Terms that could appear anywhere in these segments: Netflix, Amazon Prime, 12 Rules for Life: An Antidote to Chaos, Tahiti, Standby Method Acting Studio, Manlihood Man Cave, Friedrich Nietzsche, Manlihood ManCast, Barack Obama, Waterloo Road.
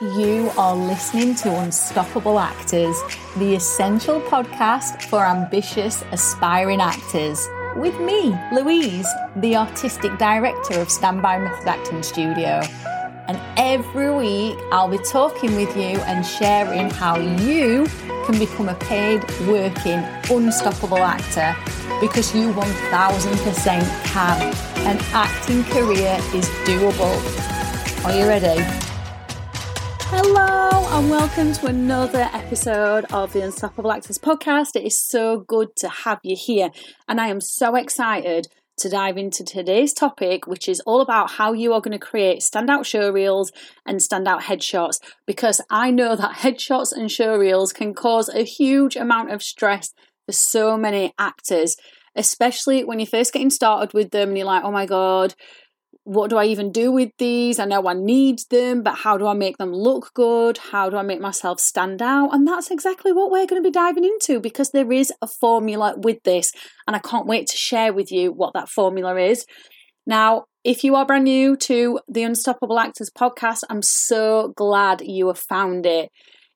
You are listening to Unstoppable Actors, the essential podcast for ambitious, aspiring actors. With me, Louise, the Artistic Director of Standby Method Acting Studio. And every week, I'll be talking with you and sharing how you can become a paid, working, unstoppable actor because you 1,000% can. An acting career is doable. Are you ready? Hello and welcome to another episode of the Unstoppable Actors podcast. It is so good to have you here, and I am so excited to dive into today's topic, which is all about how you are going to create standout show reels and standout headshots, because I know that headshots and show reels can cause a huge amount of stress for so many actors, especially when you're first getting started with them and you're like, oh my God, what do I even do with these? I know I need them, but how do I make them look good? How do I make myself stand out? And that's exactly what we're going to be diving into, because there is a formula with this, and I can't wait to share with you what that formula is. Now, if you are brand new to the Unstoppable Actors podcast, I'm so glad you have found it.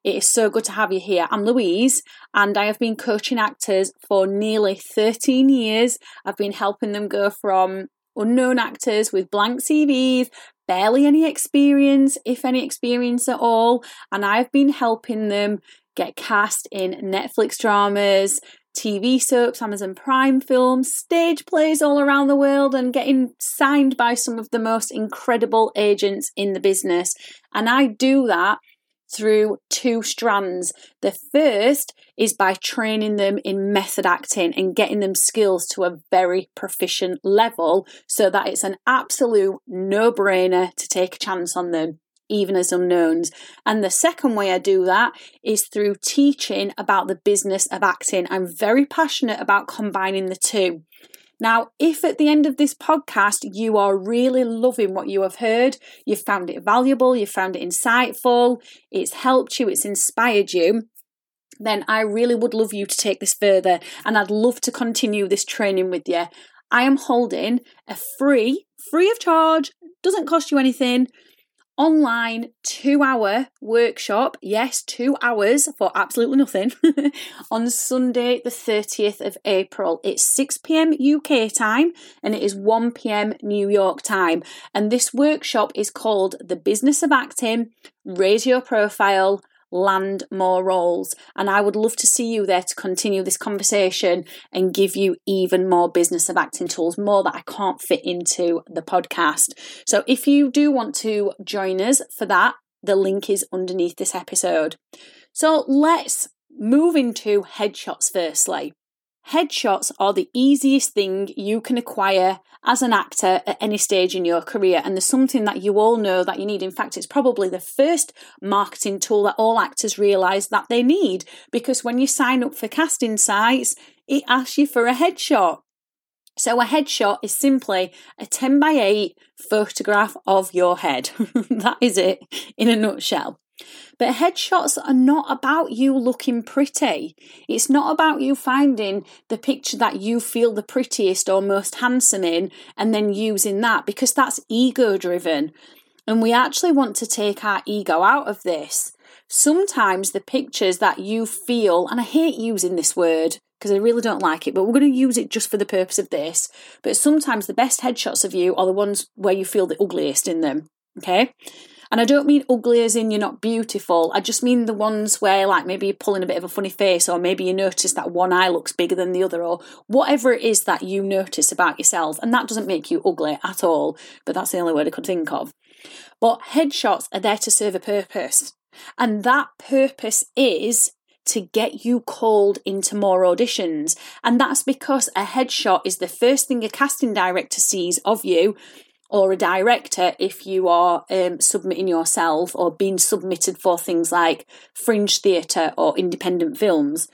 It is so good to have you here. I'm Louise, and I have been coaching actors for nearly 13 years. I've been helping them go from unknown actors with blank CVs, barely any experience, if any experience at all. And I've been helping them get cast in Netflix dramas, TV soaps, Amazon Prime films, stage plays all around the world, and getting signed by some of the most incredible agents in the business. And I do that through two strands. The first is by training them in method acting and getting them skills to a very proficient level so that it's an absolute no-brainer to take a chance on them, even as unknowns. And the second way I do that is through teaching about the business of acting. I'm very passionate about combining the two. Now, if at the end of this podcast you are really loving what you have heard, you've found it valuable, you've found it insightful, it's helped you, it's inspired you, then I really would love you to take this further, and I'd love to continue this training with you. I am holding a free of charge, doesn't cost you anything, online 2-hour workshop, yes, 2 hours for absolutely nothing, on Sunday the 30th of April. It's 6 p.m. UK time, and it is 1 p.m. New York time. And this workshop is called The Business of Acting, Raise Your Profile, Land More Roles. And I would love to see you there to continue this conversation and give you even more business of acting tools, more that I can't fit into the podcast. So if you do want to join us for that, the link is underneath this episode. So let's move into headshots firstly. Headshots are the easiest thing you can acquire as an actor at any stage in your career, and there's something that you all know that you need. In fact, it's probably the first marketing tool that all actors realise that they need, because when you sign up for casting sites, it asks you for a headshot. So a headshot is simply a 10x8 photograph of your head. That is it in a nutshell. But headshots are not about you looking pretty. It's not about you finding the picture that you feel the prettiest or most handsome in and then using that, because that's ego driven. And we actually want to take our ego out of this. Sometimes the pictures that you feel, and I hate using this word because I really don't like it, but we're going to use it just for the purpose of this. But sometimes the best headshots of you are the ones where you feel the ugliest in them. Okay? And I don't mean ugly as in you're not beautiful. I just mean the ones where, like, maybe you're pulling a bit of a funny face, or maybe you notice that one eye looks bigger than the other, or whatever it is that you notice about yourself. And that doesn't make you ugly at all, but that's the only word I could think of. But headshots are there to serve a purpose. And that purpose is to get you called into more auditions. And that's because a headshot is the first thing a casting director sees of you, or a director if you are submitting yourself or being submitted for things like fringe theatre or independent films.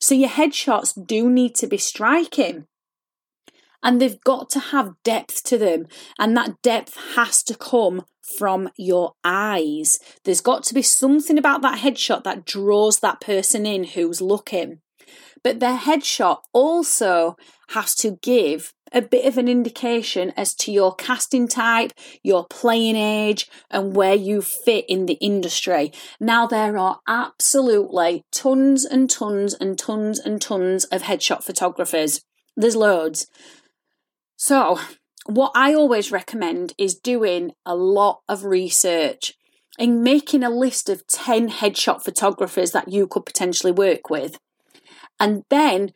So your headshots do need to be striking, and they've got to have depth to them, and that depth has to come from your eyes. There's got to be something about that headshot that draws that person in who's looking. But their headshot also has to give a bit of an indication as to your casting type, your playing age, and where you fit in the industry. Now, there are absolutely tons and tons and tons and tons of headshot photographers. There's loads. So, what I always recommend is doing a lot of research and making a list of 10 headshot photographers that you could potentially work with, and then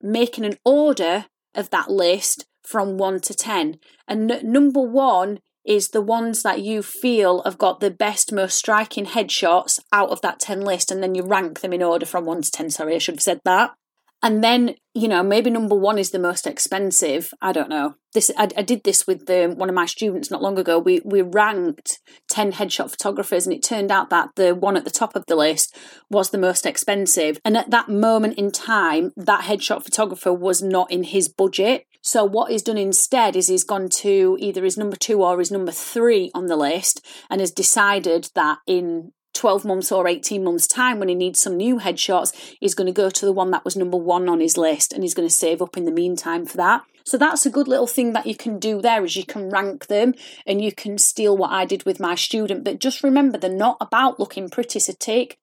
making an order of that list from 1 to 10. And number 1 is the ones that you feel have got the best, most striking headshots out of that 10 list, and then you rank them in order from 1 to 10. Sorry, I should have said that. And then, you know, maybe number 1 is the most expensive. I don't know. I did this with one of my students not long ago. We ranked 10 headshot photographers, and it turned out that the one at the top of the list was the most expensive. And at that moment in time, that headshot photographer was not in his budget. So what he's done instead is he's gone to either his number 2 or his number 3 on the list and has decided that in 12 months or 18 months time, when he needs some new headshots, he's going to go to the one that was number 1 on his list, and he's going to save up in the meantime for that. So that's a good little thing that you can do there, is you can rank them and you can steal what I did with my student. But just remember, they're not about looking pretty, so take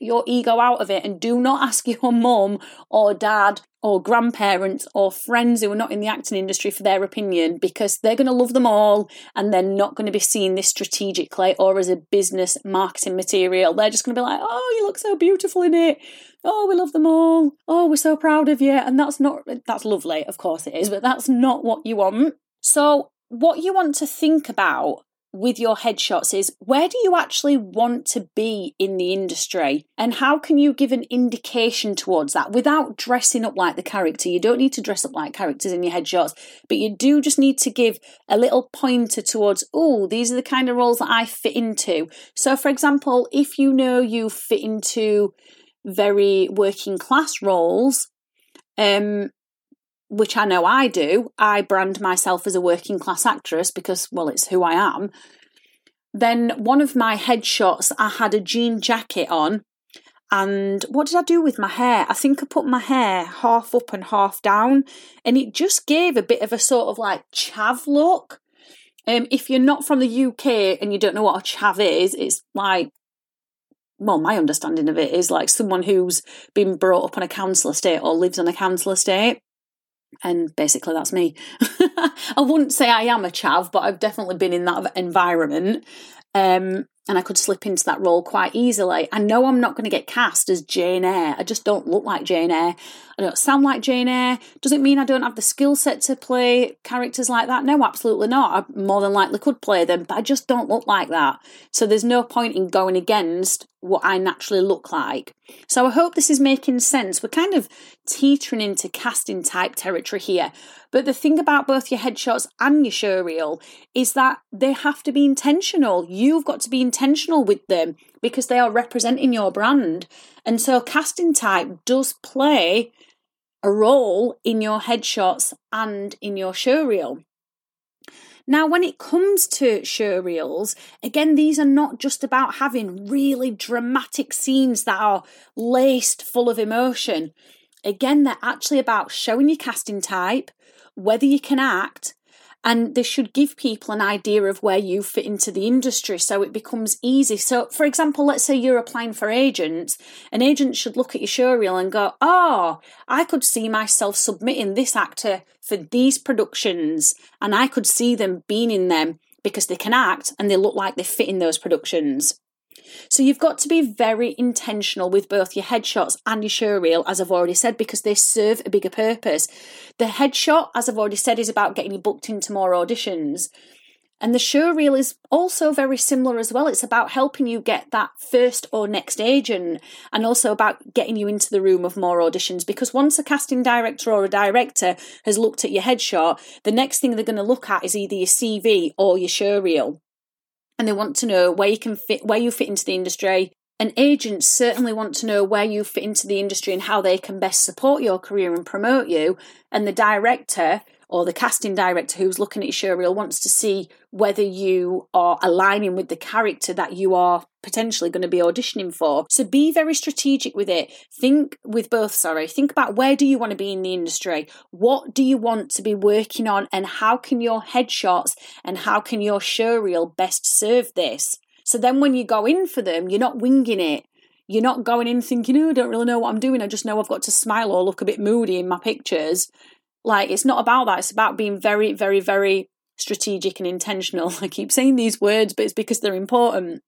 your ego out of it, and do not ask your mum or dad or grandparents or friends who are not in the acting industry for their opinion, because they're going to love them all, and they're not going to be seeing this strategically or as a business marketing material. They're just going to be like, oh, you look so beautiful in it. Oh, we love them all. Oh, we're so proud of you. And that's lovely. Of course it is, but that's not what you want. So what you want to think about with your headshots is, where do you actually want to be in the industry, and how can you give an indication towards that without dressing up like the character? You don't need to dress up like characters in your headshots, but you do just need to give a little pointer towards, oh, these are the kind of roles that I fit into. So, for example, if you know you fit into very working class roles, which I know I do, I brand myself as a working class actress because, well, it's who I am. Then one of my headshots, I had a jean jacket on, and what did I do with my hair? I think I put my hair half up and half down, and it just gave a bit of a sort of like chav look. If you're not from the UK and you don't know what a chav is, it's like, well, my understanding of it is like someone who's been brought up on a council estate or lives on a council estate. And basically that's me. I wouldn't say I am a chav, but I've definitely been in that environment. And I could slip into that role quite easily. I know I'm not going to get cast as Jane Eyre. I just don't look like Jane Eyre. I don't sound like Jane Eyre. Doesn't mean I don't have the skill set to play characters like that. No, absolutely not. I more than likely could play them, but I just don't look like that. So there's no point in going against what I naturally look like. So I hope this is making sense. We're kind of teetering into casting type territory here. But the thing about both your headshots and your show reel is that they have to be intentional. You've got to be intentional with them because they are representing your brand. And so casting type does play a role in your headshots and in your show reel. Now, when it comes to show reels, again, these are not just about having really dramatic scenes that are laced full of emotion. Again, they're actually about showing your casting type, whether you can act, and this should give people an idea of where you fit into the industry, so it becomes easy. So, for example, let's say you're applying for agents. An agent should look at your show reel and go, oh, I could see myself submitting this actor for these productions, and I could see them being in them because they can act and they look like they fit in those productions. So you've got to be very intentional with both your headshots and your show reel, as I've already said, because they serve a bigger purpose. The headshot, as I've already said, is about getting you booked into more auditions. And the show reel is also very similar as well. It's about helping you get that first or next agent, and also about getting you into the room of more auditions. Because once a casting director or a director has looked at your headshot, the next thing they're going to look at is either your CV or your show reel. And they want to know where you fit into the industry. And agents certainly want to know where you fit into the industry and how they can best support your career and promote you. And the director or the casting director who's looking at your showreel wants to see whether you are aligning with the character that you are potentially going to be auditioning for. So be very strategic with it. Think about where do you want to be in the industry? What do you want to be working on? And how can your headshots and how can your showreel best serve this? So then when you go in for them, you're not winging it. You're not going in thinking, oh, I don't really know what I'm doing. I just know I've got to smile or look a bit moody in my pictures. Like, it's not about that. It's about being very, very, very strategic and intentional. I keep saying these words, but it's because they're important.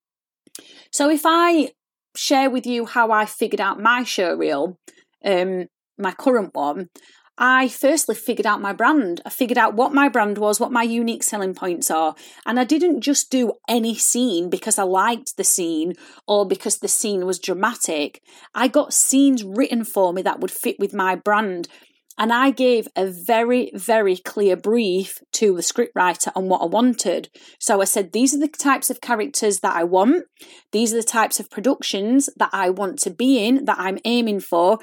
So if I share with you how I figured out my showreel, my current one, I firstly figured out my brand. I figured out what my brand was, what my unique selling points are. And I didn't just do any scene because I liked the scene or because the scene was dramatic. I got scenes written for me that would fit with my brand. And I gave a very, very clear brief to the scriptwriter on what I wanted. So I said, these are the types of characters that I want. These are the types of productions that I want to be in, that I'm aiming for.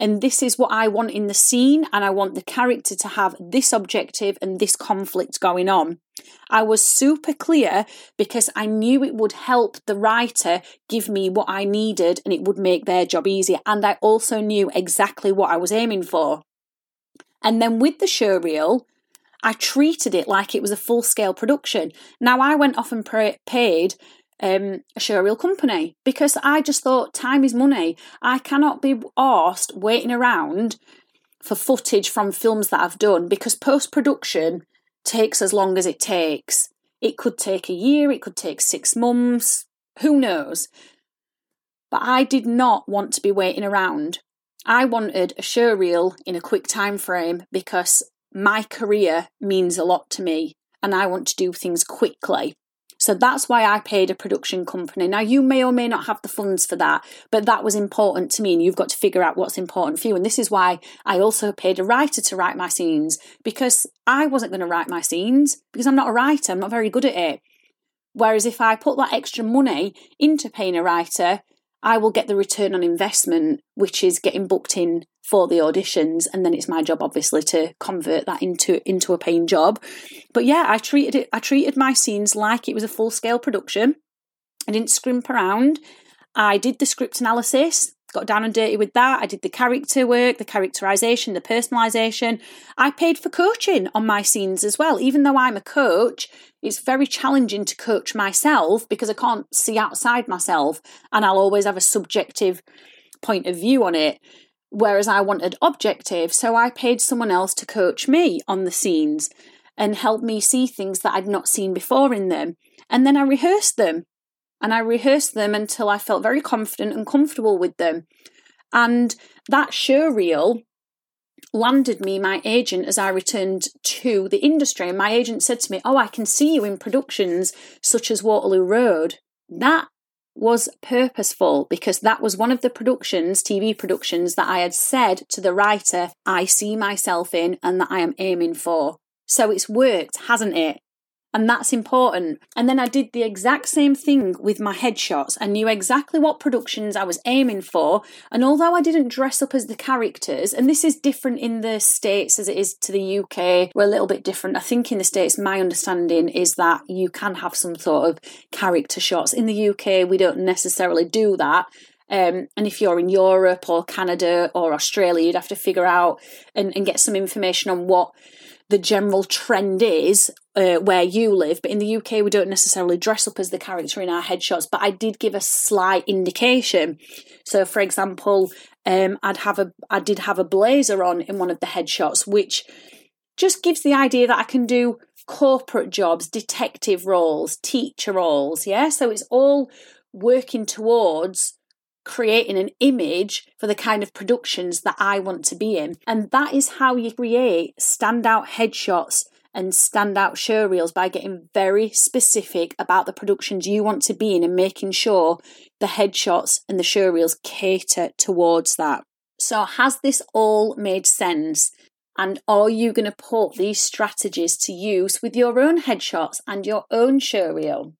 And this is what I want in the scene, and I want the character to have this objective and this conflict going on. I was super clear because I knew it would help the writer give me what I needed and it would make their job easier. And I also knew exactly what I was aiming for. And then with the showreel, I treated it like it was a full-scale production. Now, I went off and paid a showreel company because I just thought time is money. I cannot be arsed waiting around for footage from films that I've done because post-production takes as long as it takes. It could take a year, it could take 6 months, who knows? But I did not want to be waiting around. I wanted a showreel in a quick time frame because my career means a lot to me and I want to do things quickly. So that's why I paid a production company. Now, you may or may not have the funds for that, but that was important to me, and you've got to figure out what's important for you. And this is why I also paid a writer to write my scenes, because I wasn't going to write my scenes because I'm not a writer. I'm not very good at it. Whereas if I put that extra money into paying a writer, I will get the return on investment, which is getting booked in for the auditions. And then it's my job, obviously, to convert that into a paying job. But yeah, I treated my scenes like it was a full-scale production. I didn't scrimp around. I did the script analysis, got down and dirty with that. I did the character work, the characterisation, the personalisation. I paid for coaching on my scenes as well. Even though I'm a coach, it's very challenging to coach myself because I can't see outside myself and I'll always have a subjective point of view on it, whereas I wanted objective. So I paid someone else to coach me on the scenes and help me see things that I'd not seen before in them. And then I rehearsed them. And I rehearsed them until I felt very confident and comfortable with them. And that showreel landed me my agent as I returned to the industry. And my agent said to me, oh, I can see you in productions such as Waterloo Road. That was purposeful because that was one of the productions, TV productions, that I had said to the writer, I see myself in and that I am aiming for. So it's worked, hasn't it? And that's important. And then I did the exact same thing with my headshots. I knew exactly what productions I was aiming for. And although I didn't dress up as the characters, and this is different in the States as it is to the UK, we're a little bit different. I think in the States, my understanding is that you can have some sort of character shots. In the UK, we don't necessarily do that. And if you're in Europe or Canada or Australia, you'd have to figure out and get some information on what the general trend is where you live. But in the UK, we don't necessarily dress up as the character in our headshots, but I did give a slight indication. So, for example, I did have a blazer on in one of the headshots, which just gives the idea that I can do corporate jobs, detective roles, teacher roles. Yeah, so it's all working towards creating an image for the kind of productions that I want to be in. And that is how you create standout headshots and standout showreels, by getting very specific about the productions you want to be in and making sure the headshots and the showreels cater towards that. So has this all made sense? And are you going to put these strategies to use with your own headshots and your own showreel?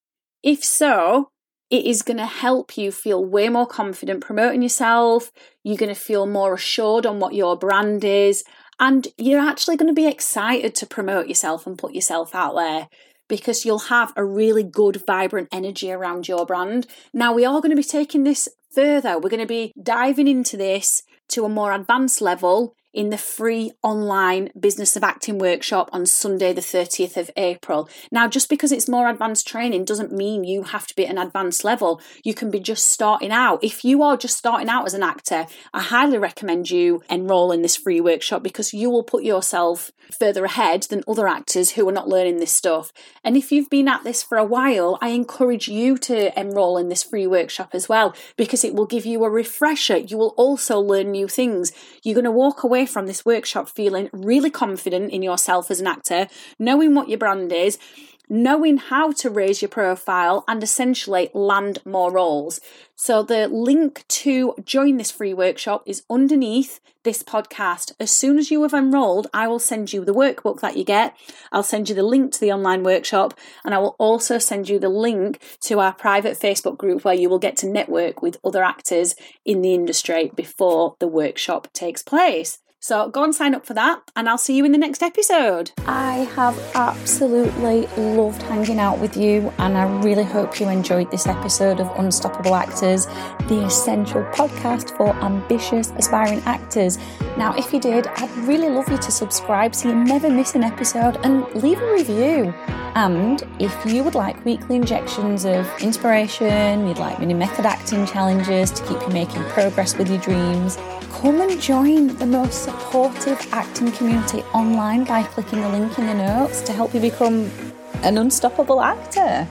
If so, it is going to help you feel way more confident promoting yourself. You're going to feel more assured on what your brand is, And you're actually going to be excited to promote yourself and put yourself out there, because you'll have a really good, vibrant energy around your brand. Now, we are going to be taking this further. We're going to be diving into this to a more advanced level in the free online Business of Acting workshop on Sunday, the 30th of April. Now, just because it's more advanced training doesn't mean you have to be at an advanced level. You can be just starting out. If you are just starting out as an actor, I highly recommend you enroll in this free workshop, because you will put yourself further ahead than other actors who are not learning this stuff. And if you've been at this for a while, I encourage you to enroll in this free workshop as well, because it will give you a refresher. You will also learn new things. You're going to walk away from this workshop feeling really confident in yourself as an actor, knowing what your brand is, knowing how to raise your profile, and essentially land more roles. So the link to join this free workshop is underneath this podcast. As soon as you have enrolled, I will send you the workbook that you get. I'll send you the link to the online workshop, and I will also send you the link to our private Facebook group where you will get to network with other actors in the industry before the workshop takes place. So go and sign up for that, and I'll see you in the next episode. I have absolutely loved hanging out with you, and I really hope you enjoyed this episode of Unstoppable Actors, the essential podcast for ambitious, aspiring actors. Now, if you did, I'd really love you to subscribe so you never miss an episode, and leave a review. And if you would like weekly injections of inspiration, you'd like mini method acting challenges to keep you making progress with your dreams, come and join the most supportive acting community online by clicking the link in the notes to help you become an unstoppable actor.